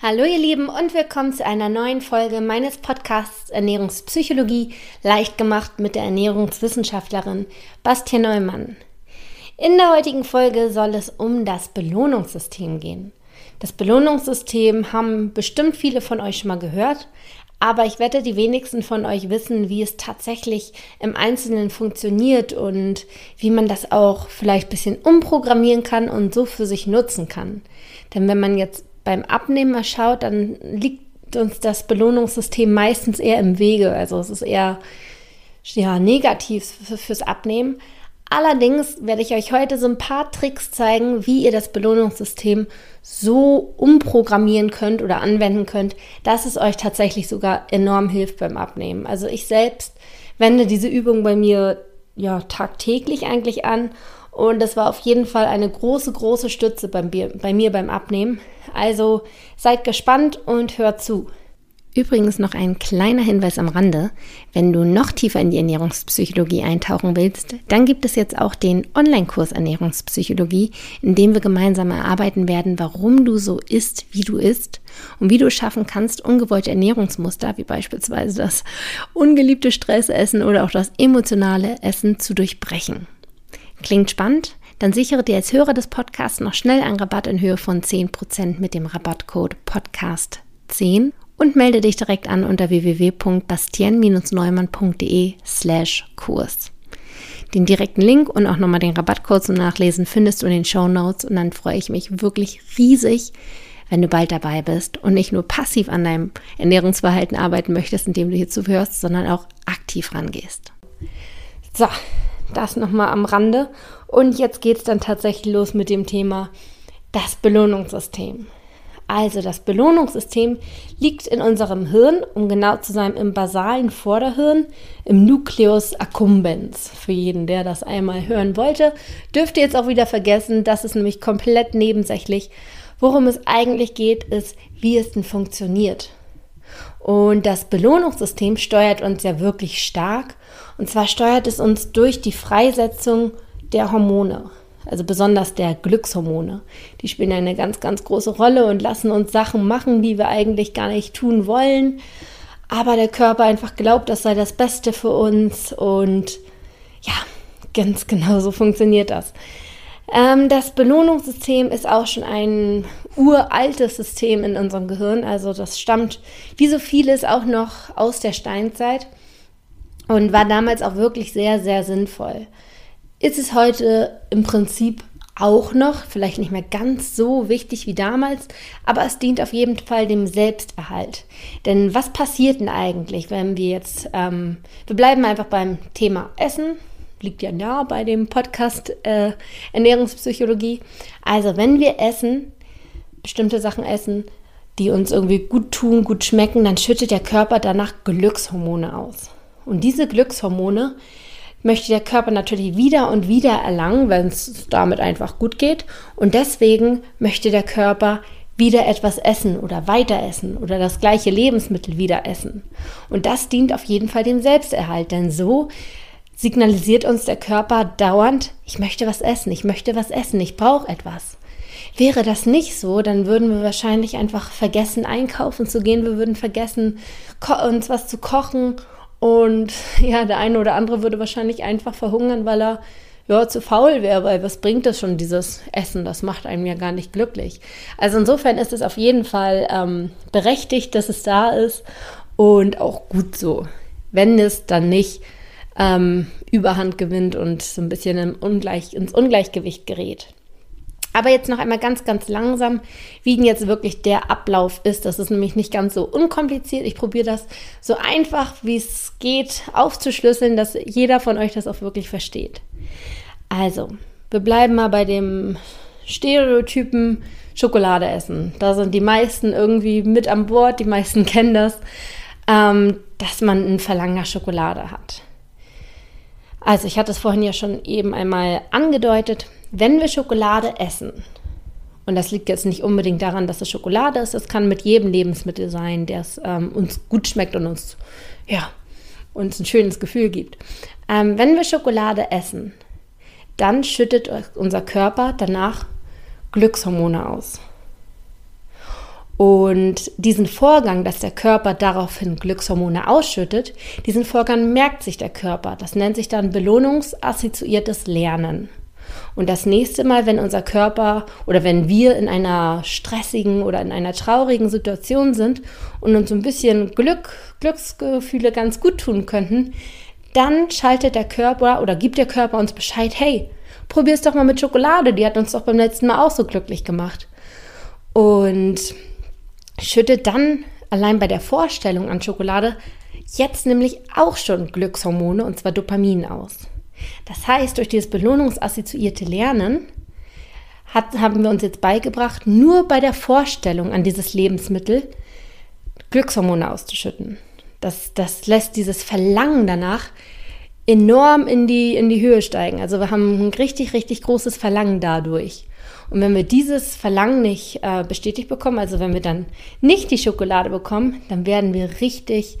Hallo ihr Lieben und willkommen zu einer neuen Folge meines Podcasts Ernährungspsychologie, leicht gemacht mit der Ernährungswissenschaftlerin Bastienne Neumann. In der heutigen Folge soll es um das Belohnungssystem gehen. Das Belohnungssystem haben bestimmt viele von euch schon mal gehört, aber ich wette, die wenigsten von euch wissen, wie es tatsächlich im Einzelnen funktioniert und wie man das auch vielleicht ein bisschen umprogrammieren kann und so für sich nutzen kann. Denn wenn man jetzt beim Abnehmen mal schaut, dann liegt uns das Belohnungssystem meistens eher im Wege. Also es ist eher negativ fürs Abnehmen. Allerdings werde ich euch heute so ein paar Tricks zeigen, wie ihr das Belohnungssystem so umprogrammieren könnt oder anwenden könnt, dass es euch tatsächlich sogar enorm hilft beim Abnehmen. Also ich selbst wende diese Übung bei mir tagtäglich eigentlich an. Und das war auf jeden Fall eine große Stütze bei mir beim Abnehmen. Also seid gespannt und hört zu. Übrigens noch ein kleiner Hinweis am Rande. Wenn du noch tiefer in die Ernährungspsychologie eintauchen willst, dann gibt es jetzt auch den Online-Kurs Ernährungspsychologie, in dem wir gemeinsam erarbeiten werden, warum du so isst, wie du isst und wie du es schaffen kannst, ungewollte Ernährungsmuster, wie beispielsweise das ungeliebte Stressessen oder auch das emotionale Essen, zu durchbrechen. Klingt spannend? Dann sichere dir als Hörer des Podcasts noch schnell einen Rabatt in Höhe von 10% mit dem Rabattcode PODCAST10 und melde dich direkt an unter www.bastienne-neumann.de/Kurs. Den direkten Link und auch nochmal den Rabattcode zum Nachlesen findest du in den Shownotes und dann freue ich mich wirklich riesig, wenn du bald dabei bist und nicht nur passiv an deinem Ernährungsverhalten arbeiten möchtest, indem du hier zuhörst, sondern auch aktiv rangehst. So. Das nochmal am Rande. Und jetzt geht es dann tatsächlich los mit dem Thema das Belohnungssystem. Also das Belohnungssystem liegt in unserem Hirn, um genau zu sein, im basalen Vorderhirn, im Nucleus Accumbens. Für jeden, der das einmal hören wollte, dürft ihr jetzt auch wieder vergessen, das ist nämlich komplett nebensächlich. Worum es eigentlich geht, ist, wie es denn funktioniert. Und das Belohnungssystem steuert uns ja wirklich stark. Und zwar steuert es uns durch die Freisetzung der Hormone, also besonders der Glückshormone. Die spielen eine ganz große Rolle und lassen uns Sachen machen, die wir eigentlich gar nicht tun wollen. Aber der Körper einfach glaubt, das sei das Beste für uns. Und ja, ganz genau so funktioniert das. Das Belohnungssystem ist auch schon ein uraltes System in unserem Gehirn. Also das stammt, wie so vieles, auch noch aus der Steinzeit und war damals auch wirklich sehr sinnvoll. Ist es heute im Prinzip auch noch, vielleicht nicht mehr ganz so wichtig wie damals, aber es dient auf jeden Fall dem Selbsterhalt. Denn was passiert denn eigentlich, wenn wir jetzt, wir bleiben einfach beim Thema Essen, liegt ja nah bei dem Podcast Ernährungspsychologie. Also wenn wir essen, bestimmte Sachen essen, die uns irgendwie gut tun, gut schmecken, dann schüttet der Körper danach Glückshormone aus. Und diese Glückshormone möchte der Körper natürlich wieder und wieder erlangen, wenn es damit einfach gut geht. Und deswegen möchte der Körper wieder etwas essen oder weiter essen oder das gleiche Lebensmittel wieder essen. Und das dient auf jeden Fall dem Selbsterhalt, denn so signalisiert uns der Körper dauernd, ich möchte was essen, ich brauche etwas. Wäre das nicht so, dann würden wir wahrscheinlich einfach vergessen, einkaufen zu gehen, wir würden vergessen, uns was zu kochen und ja, der eine oder andere würde wahrscheinlich einfach verhungern, weil er zu faul wäre, weil was bringt das schon, dieses Essen, das macht einem ja gar nicht glücklich. Also insofern ist es auf jeden Fall berechtigt, dass es da ist und auch gut so, wenn es dann nicht Überhand gewinnt und so ein bisschen ins Ungleichgewicht gerät. Aber jetzt noch einmal ganz langsam, wie denn jetzt wirklich der Ablauf ist. Das ist nämlich nicht ganz so unkompliziert. Ich probiere das so einfach, wie es geht, aufzuschlüsseln, dass jeder von euch das auch wirklich versteht. Also, wir bleiben mal bei dem Stereotypen Schokolade essen. Da sind die meisten irgendwie mit an Bord, die meisten kennen das, dass man ein Verlangen nach Schokolade hat. Also ich hatte es vorhin ja schon eben einmal angedeutet, wenn wir Schokolade essen, und das liegt jetzt nicht unbedingt daran, dass es Schokolade ist, das kann mit jedem Lebensmittel sein, der es uns gut schmeckt und uns ein schönes Gefühl gibt. Wenn wir Schokolade essen, dann schüttet unser Körper danach Glückshormone aus. Und diesen Vorgang, dass der Körper daraufhin Glückshormone ausschüttet, diesen Vorgang merkt sich der Körper. Das nennt sich dann belohnungsassoziiertes Lernen. Und das nächste Mal, wenn unser Körper oder wenn wir in einer stressigen oder in einer traurigen Situation sind und uns ein bisschen Glücksgefühle ganz gut tun könnten, dann schaltet der Körper oder gibt der Körper uns Bescheid, hey, probier's doch mal mit Schokolade, die hat uns doch beim letzten Mal auch so glücklich gemacht. Und schüttet dann allein bei der Vorstellung an Schokolade jetzt nämlich auch schon Glückshormone, und zwar Dopamin, aus. Das heißt, durch dieses belohnungsassoziierte Lernen haben wir uns jetzt beigebracht, nur bei der Vorstellung an dieses Lebensmittel Glückshormone auszuschütten. Das lässt dieses Verlangen danach enorm in die Höhe steigen. Also wir haben ein richtig, richtig großes Verlangen dadurch. Und wenn wir dieses Verlangen nicht bestätigt bekommen, also wenn wir dann nicht die Schokolade bekommen, dann können wir richtig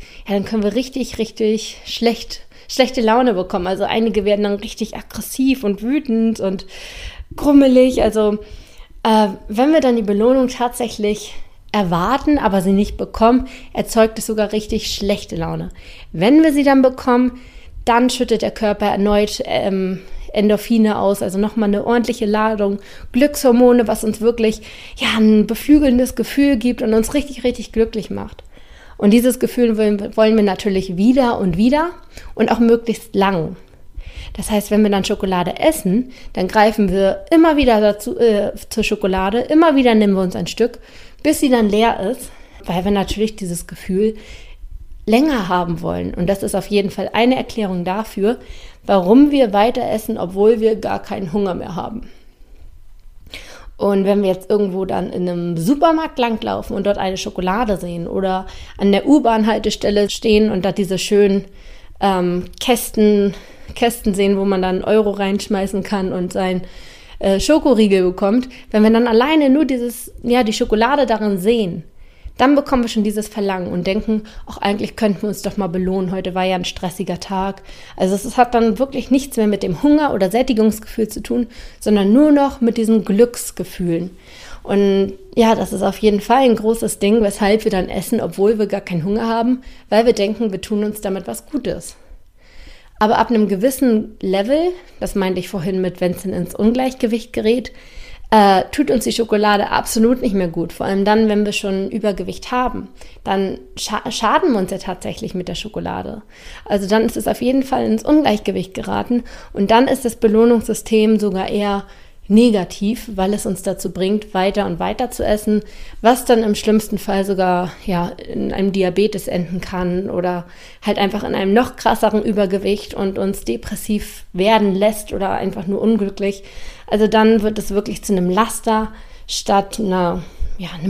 schlechte Laune bekommen. Also einige werden dann richtig aggressiv und wütend und grummelig. Also wenn wir dann die Belohnung tatsächlich erwarten, aber sie nicht bekommen, erzeugt es sogar richtig schlechte Laune. Wenn wir sie dann bekommen, dann schüttet der Körper erneut Endorphine aus, also nochmal eine ordentliche Ladung Glückshormone, was uns wirklich ein beflügelndes Gefühl gibt und uns richtig, richtig glücklich macht. Und dieses Gefühl wollen wir natürlich wieder und wieder und auch möglichst lang. Das heißt, wenn wir dann Schokolade essen, dann greifen wir immer wieder zur Schokolade, immer wieder nehmen wir uns ein Stück, bis sie dann leer ist, weil wir natürlich dieses Gefühl länger haben wollen. Und das ist auf jeden Fall eine Erklärung dafür, warum wir weiter essen, obwohl wir gar keinen Hunger mehr haben. Und wenn wir jetzt irgendwo dann in einem Supermarkt langlaufen und dort eine Schokolade sehen oder an der U-Bahn-Haltestelle stehen und da diese schönen Kästen sehen, wo man dann einen Euro reinschmeißen kann und sein Schokoriegel bekommt, wenn wir dann alleine nur die Schokolade darin sehen, dann bekommen wir schon dieses Verlangen und denken, auch eigentlich könnten wir uns doch mal belohnen, heute war ja ein stressiger Tag. Also es hat dann wirklich nichts mehr mit dem Hunger- oder Sättigungsgefühl zu tun, sondern nur noch mit diesen Glücksgefühlen. Und ja, das ist auf jeden Fall ein großes Ding, weshalb wir dann essen, obwohl wir gar keinen Hunger haben, weil wir denken, wir tun uns damit was Gutes. Aber ab einem gewissen Level, das meinte ich vorhin mit, wenn es denn ins Ungleichgewicht gerät, tut uns die Schokolade absolut nicht mehr gut. Vor allem dann, wenn wir schon Übergewicht haben. Dann schaden wir uns ja tatsächlich mit der Schokolade. Also dann ist es auf jeden Fall ins Ungleichgewicht geraten. Und dann ist das Belohnungssystem sogar eher negativ, weil es uns dazu bringt, weiter und weiter zu essen, was dann im schlimmsten Fall sogar in einem Diabetes enden kann oder halt einfach in einem noch krasseren Übergewicht und uns depressiv werden lässt oder einfach nur unglücklich. Also dann wird es wirklich zu einem Laster statt einem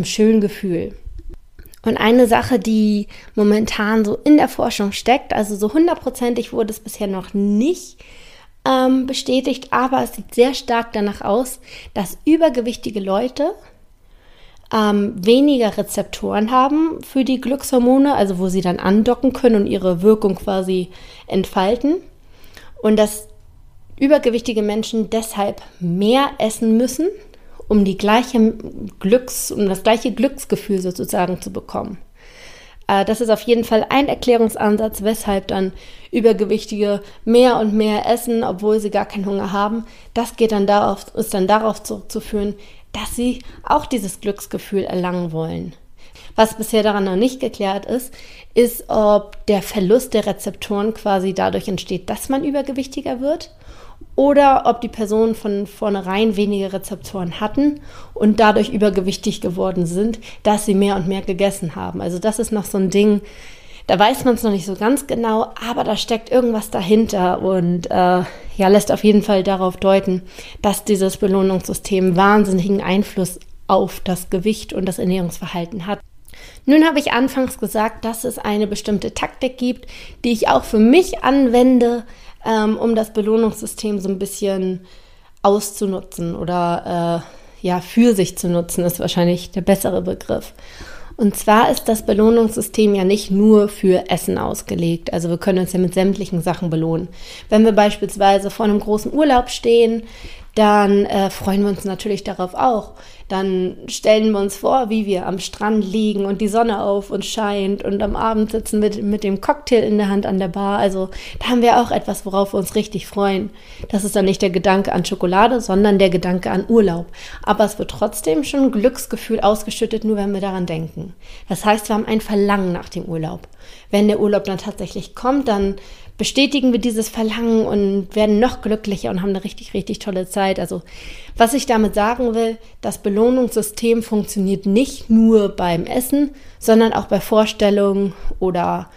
schönen Gefühl. Und eine Sache, die momentan so in der Forschung steckt, also so 100%ig wurde es bisher noch nicht bestätigt, aber es sieht sehr stark danach aus, dass übergewichtige Leute weniger Rezeptoren haben für die Glückshormone, also wo sie dann andocken können und ihre Wirkung quasi entfalten. Und dass übergewichtige Menschen deshalb mehr essen müssen, um das gleiche Glücksgefühl sozusagen zu bekommen. Das ist auf jeden Fall ein Erklärungsansatz, weshalb dann Übergewichtige mehr und mehr essen, obwohl sie gar keinen Hunger haben. Das ist dann darauf zurückzuführen, dass sie auch dieses Glücksgefühl erlangen wollen. Was bisher daran noch nicht geklärt ist, ob der Verlust der Rezeptoren quasi dadurch entsteht, dass man übergewichtiger wird, oder ob die Personen von vornherein weniger Rezeptoren hatten und dadurch übergewichtig geworden sind, dass sie mehr und mehr gegessen haben. Also das ist noch so ein Ding, da weiß man es noch nicht so ganz genau, aber da steckt irgendwas dahinter und lässt auf jeden Fall darauf deuten, dass dieses Belohnungssystem wahnsinnigen Einfluss auf das Gewicht und das Ernährungsverhalten hat. Nun habe ich anfangs gesagt, dass es eine bestimmte Taktik gibt, die ich auch für mich anwende, um das Belohnungssystem so ein bisschen auszunutzen oder für sich zu nutzen, ist wahrscheinlich der bessere Begriff. Und zwar ist das Belohnungssystem ja nicht nur für Essen ausgelegt. Also wir können uns ja mit sämtlichen Sachen belohnen. Wenn wir beispielsweise vor einem großen Urlaub stehen, dann freuen wir uns natürlich darauf auch. Dann stellen wir uns vor, wie wir am Strand liegen und die Sonne auf uns scheint und am Abend sitzen mit dem Cocktail in der Hand an der Bar. Also da haben wir auch etwas, worauf wir uns richtig freuen. Das ist dann nicht der Gedanke an Schokolade, sondern der Gedanke an Urlaub. Aber es wird trotzdem schon ein Glücksgefühl ausgeschüttet, nur wenn wir daran denken. Das heißt, wir haben ein Verlangen nach dem Urlaub. Wenn der Urlaub dann tatsächlich kommt, dann bestätigen wir dieses Verlangen und werden noch glücklicher und haben eine richtig, richtig tolle Zeit. Also was ich damit sagen will, das Belohnungssystem funktioniert nicht nur beim Essen, sondern auch bei Vorstellungen oder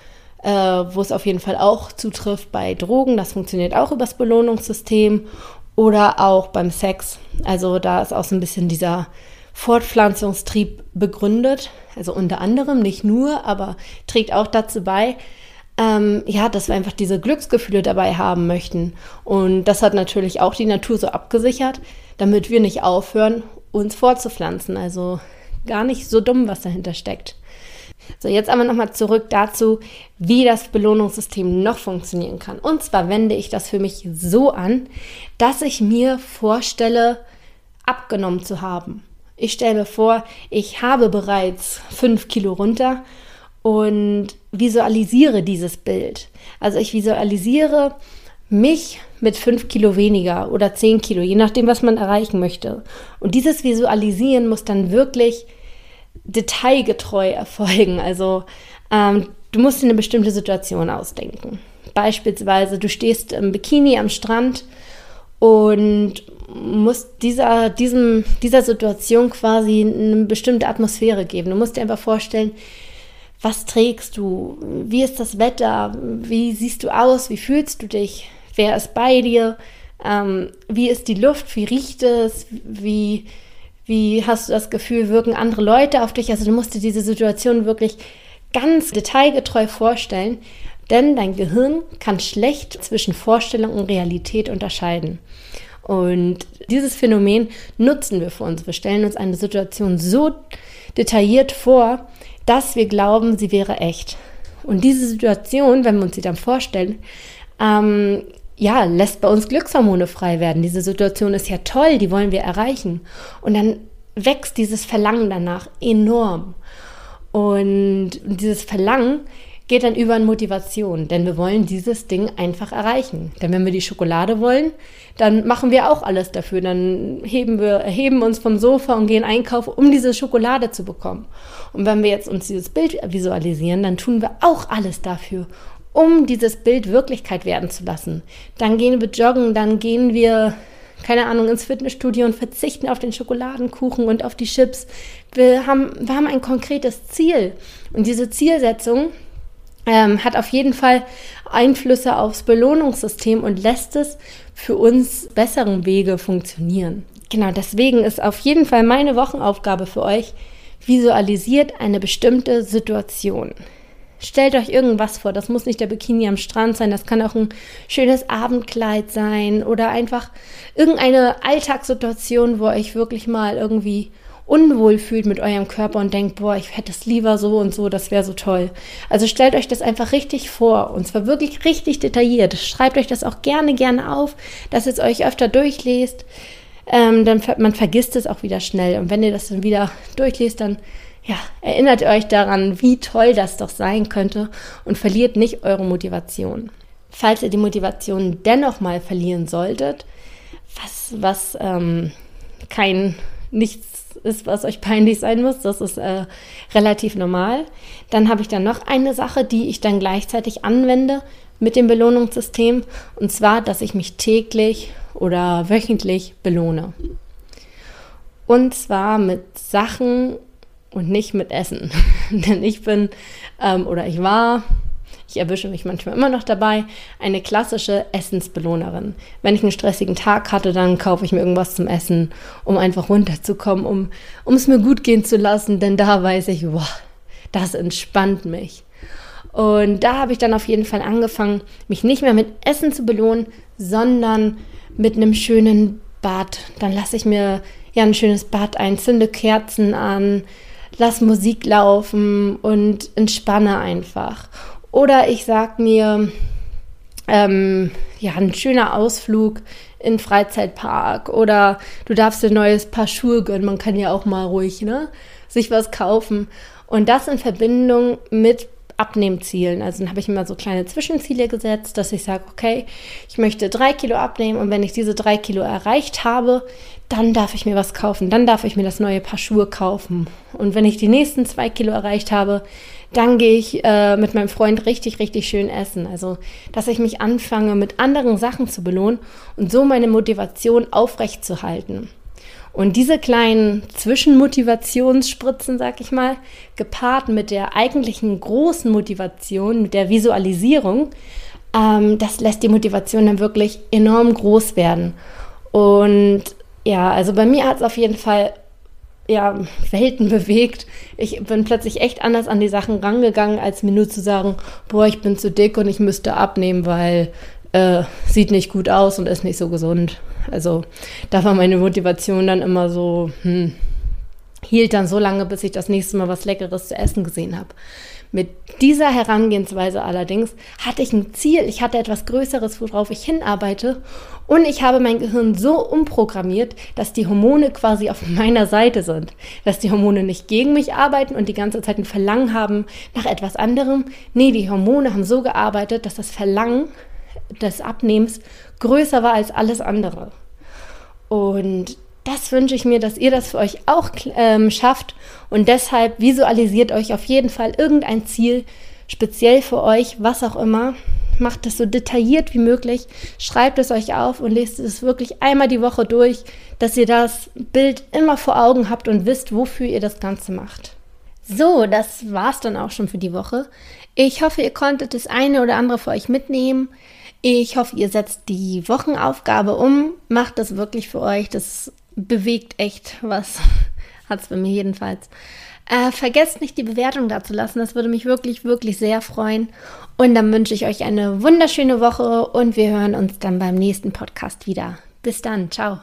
wo es auf jeden Fall auch zutrifft bei Drogen. Das funktioniert auch über das Belohnungssystem oder auch beim Sex. Also da ist auch so ein bisschen dieser Fortpflanzungstrieb begründet. Also unter anderem, nicht nur, aber trägt auch dazu bei, ja, dass wir einfach diese Glücksgefühle dabei haben möchten. Und das hat natürlich auch die Natur so abgesichert, damit wir nicht aufhören, uns fortzupflanzen. Also gar nicht so dumm, was dahinter steckt. So, jetzt aber nochmal zurück dazu, wie das Belohnungssystem noch funktionieren kann. Und zwar wende ich das für mich so an, dass ich mir vorstelle, abgenommen zu haben. Ich stelle mir vor, ich habe bereits 5 Kilo runter und visualisiere dieses Bild. Also ich visualisiere mich mit 5 Kilo weniger oder 10 Kilo, je nachdem, was man erreichen möchte. Und dieses Visualisieren muss dann wirklich detailgetreu erfolgen. Also du musst dir eine bestimmte Situation ausdenken. Beispielsweise, du stehst im Bikini am Strand und musst dieser Situation quasi eine bestimmte Atmosphäre geben. Du musst dir einfach vorstellen, was trägst du? Wie ist das Wetter? Wie siehst du aus? Wie fühlst du dich? Wer ist bei dir? Wie ist die Luft? Wie riecht es? Wie hast du das Gefühl, wirken andere Leute auf dich? Also du musst dir diese Situation wirklich ganz detailgetreu vorstellen, denn dein Gehirn kann schlecht zwischen Vorstellung und Realität unterscheiden. Und dieses Phänomen nutzen wir für uns. Wir stellen uns eine Situation so detailliert vor, dass wir glauben, sie wäre echt. Und diese Situation, wenn wir uns sie dann vorstellen, lässt bei uns Glückshormone frei werden. Diese Situation ist ja toll, die wollen wir erreichen. Und dann wächst dieses Verlangen danach enorm. Und dieses Verlangen geht dann über in Motivation, denn wir wollen dieses Ding einfach erreichen. Denn wenn wir die Schokolade wollen, dann machen wir auch alles dafür. Dann erheben uns vom Sofa und gehen einkaufen, um diese Schokolade zu bekommen. Und wenn wir jetzt uns dieses Bild visualisieren, dann tun wir auch alles dafür, um dieses Bild Wirklichkeit werden zu lassen. Dann gehen wir joggen, dann gehen wir, keine Ahnung, ins Fitnessstudio und verzichten auf den Schokoladenkuchen und auf die Chips. Wir haben ein konkretes Ziel. Und diese Zielsetzung hat auf jeden Fall Einflüsse aufs Belohnungssystem und lässt es für uns besseren Wege funktionieren. Genau, deswegen ist auf jeden Fall meine Wochenaufgabe für euch: visualisiert eine bestimmte Situation. Stellt euch irgendwas vor, das muss nicht der Bikini am Strand sein, das kann auch ein schönes Abendkleid sein oder einfach irgendeine Alltagssituation, wo ihr euch wirklich mal irgendwie unwohl fühlt mit eurem Körper und denkt, boah, ich hätte es lieber so und so, das wäre so toll. Also stellt euch das einfach richtig vor und zwar wirklich richtig detailliert. Schreibt euch das auch gerne auf, dass ihr es euch öfter durchlest, denn man vergisst es auch wieder schnell. Und wenn ihr das dann wieder durchlest, dann erinnert euch daran, wie toll das doch sein könnte und verliert nicht eure Motivation. Falls ihr die Motivation dennoch mal verlieren solltet, nichts ist, was euch peinlich sein muss, das ist relativ normal. Dann habe ich dann noch eine Sache, die ich dann gleichzeitig anwende mit dem Belohnungssystem, und zwar, dass ich mich täglich oder wöchentlich belohne. Und zwar mit Sachen und nicht mit Essen. Denn ich erwische mich manchmal immer noch dabei, eine klassische Essensbelohnerin. Wenn ich einen stressigen Tag hatte, dann kaufe ich mir irgendwas zum Essen, um einfach runterzukommen, um es mir gut gehen zu lassen, denn da weiß ich, boah, das entspannt mich. Und da habe ich dann auf jeden Fall angefangen, mich nicht mehr mit Essen zu belohnen, sondern mit einem schönen Bad. Dann lasse ich mir ein schönes Bad ein, zünde Kerzen an, lass Musik laufen und entspanne einfach. Oder ich sag mir, ja, ein schöner Ausflug in den Freizeitpark oder du darfst dir ein neues Paar Schuhe gönnen. Man kann ja auch mal ruhig, ne, sich was kaufen. Und das in Verbindung mit Abnehmzielen. Also dann habe ich immer so kleine Zwischenziele gesetzt, dass ich sage, okay, ich möchte 3 Kilo abnehmen und wenn ich diese 3 Kilo erreicht habe, dann darf ich mir was kaufen, dann darf ich mir das neue Paar Schuhe kaufen. Und wenn ich die nächsten 2 Kilo erreicht habe, dann gehe ich mit meinem Freund richtig, richtig schön essen. Also, dass ich mich anfange, mit anderen Sachen zu belohnen und so meine Motivation aufrechtzuhalten. Und diese kleinen Zwischenmotivationsspritzen, sag ich mal, gepaart mit der eigentlichen großen Motivation, mit der Visualisierung, das lässt die Motivation dann wirklich enorm groß werden. Und ja, also bei mir hat es auf jeden Fall Welten bewegt. Ich bin plötzlich echt anders an die Sachen rangegangen, als mir nur zu sagen, boah, ich bin zu dick und ich müsste abnehmen, weil sieht nicht gut aus und ist nicht so gesund. Also da war meine Motivation dann immer so, hielt dann so lange, bis ich das nächste Mal was Leckeres zu essen gesehen habe. Mit dieser Herangehensweise allerdings hatte ich ein Ziel, ich hatte etwas Größeres, worauf ich hinarbeite und ich habe mein Gehirn so umprogrammiert, dass die Hormone quasi auf meiner Seite sind, dass die Hormone nicht gegen mich arbeiten und die ganze Zeit ein Verlangen haben nach etwas anderem. Nee, die Hormone haben so gearbeitet, dass das Verlangen des Abnehmens größer war als alles andere. Und das wünsche ich mir, dass ihr das für euch auch schafft und deshalb visualisiert euch auf jeden Fall irgendein Ziel, speziell für euch, was auch immer. Macht es so detailliert wie möglich, schreibt es euch auf und lest es wirklich einmal die Woche durch, dass ihr das Bild immer vor Augen habt und wisst, wofür ihr das Ganze macht. So, das war's dann auch schon für die Woche. Ich hoffe, ihr konntet das eine oder andere für euch mitnehmen. Ich hoffe, ihr setzt die Wochenaufgabe um, macht das wirklich für euch, das bewegt echt was, hat es bei mir jedenfalls. Vergesst nicht, die Bewertung da zu lassen, das würde mich wirklich, wirklich sehr freuen. Und dann wünsche ich euch eine wunderschöne Woche und wir hören uns dann beim nächsten Podcast wieder. Bis dann, ciao.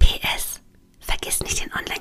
PS, vergiss nicht den Online-Shop.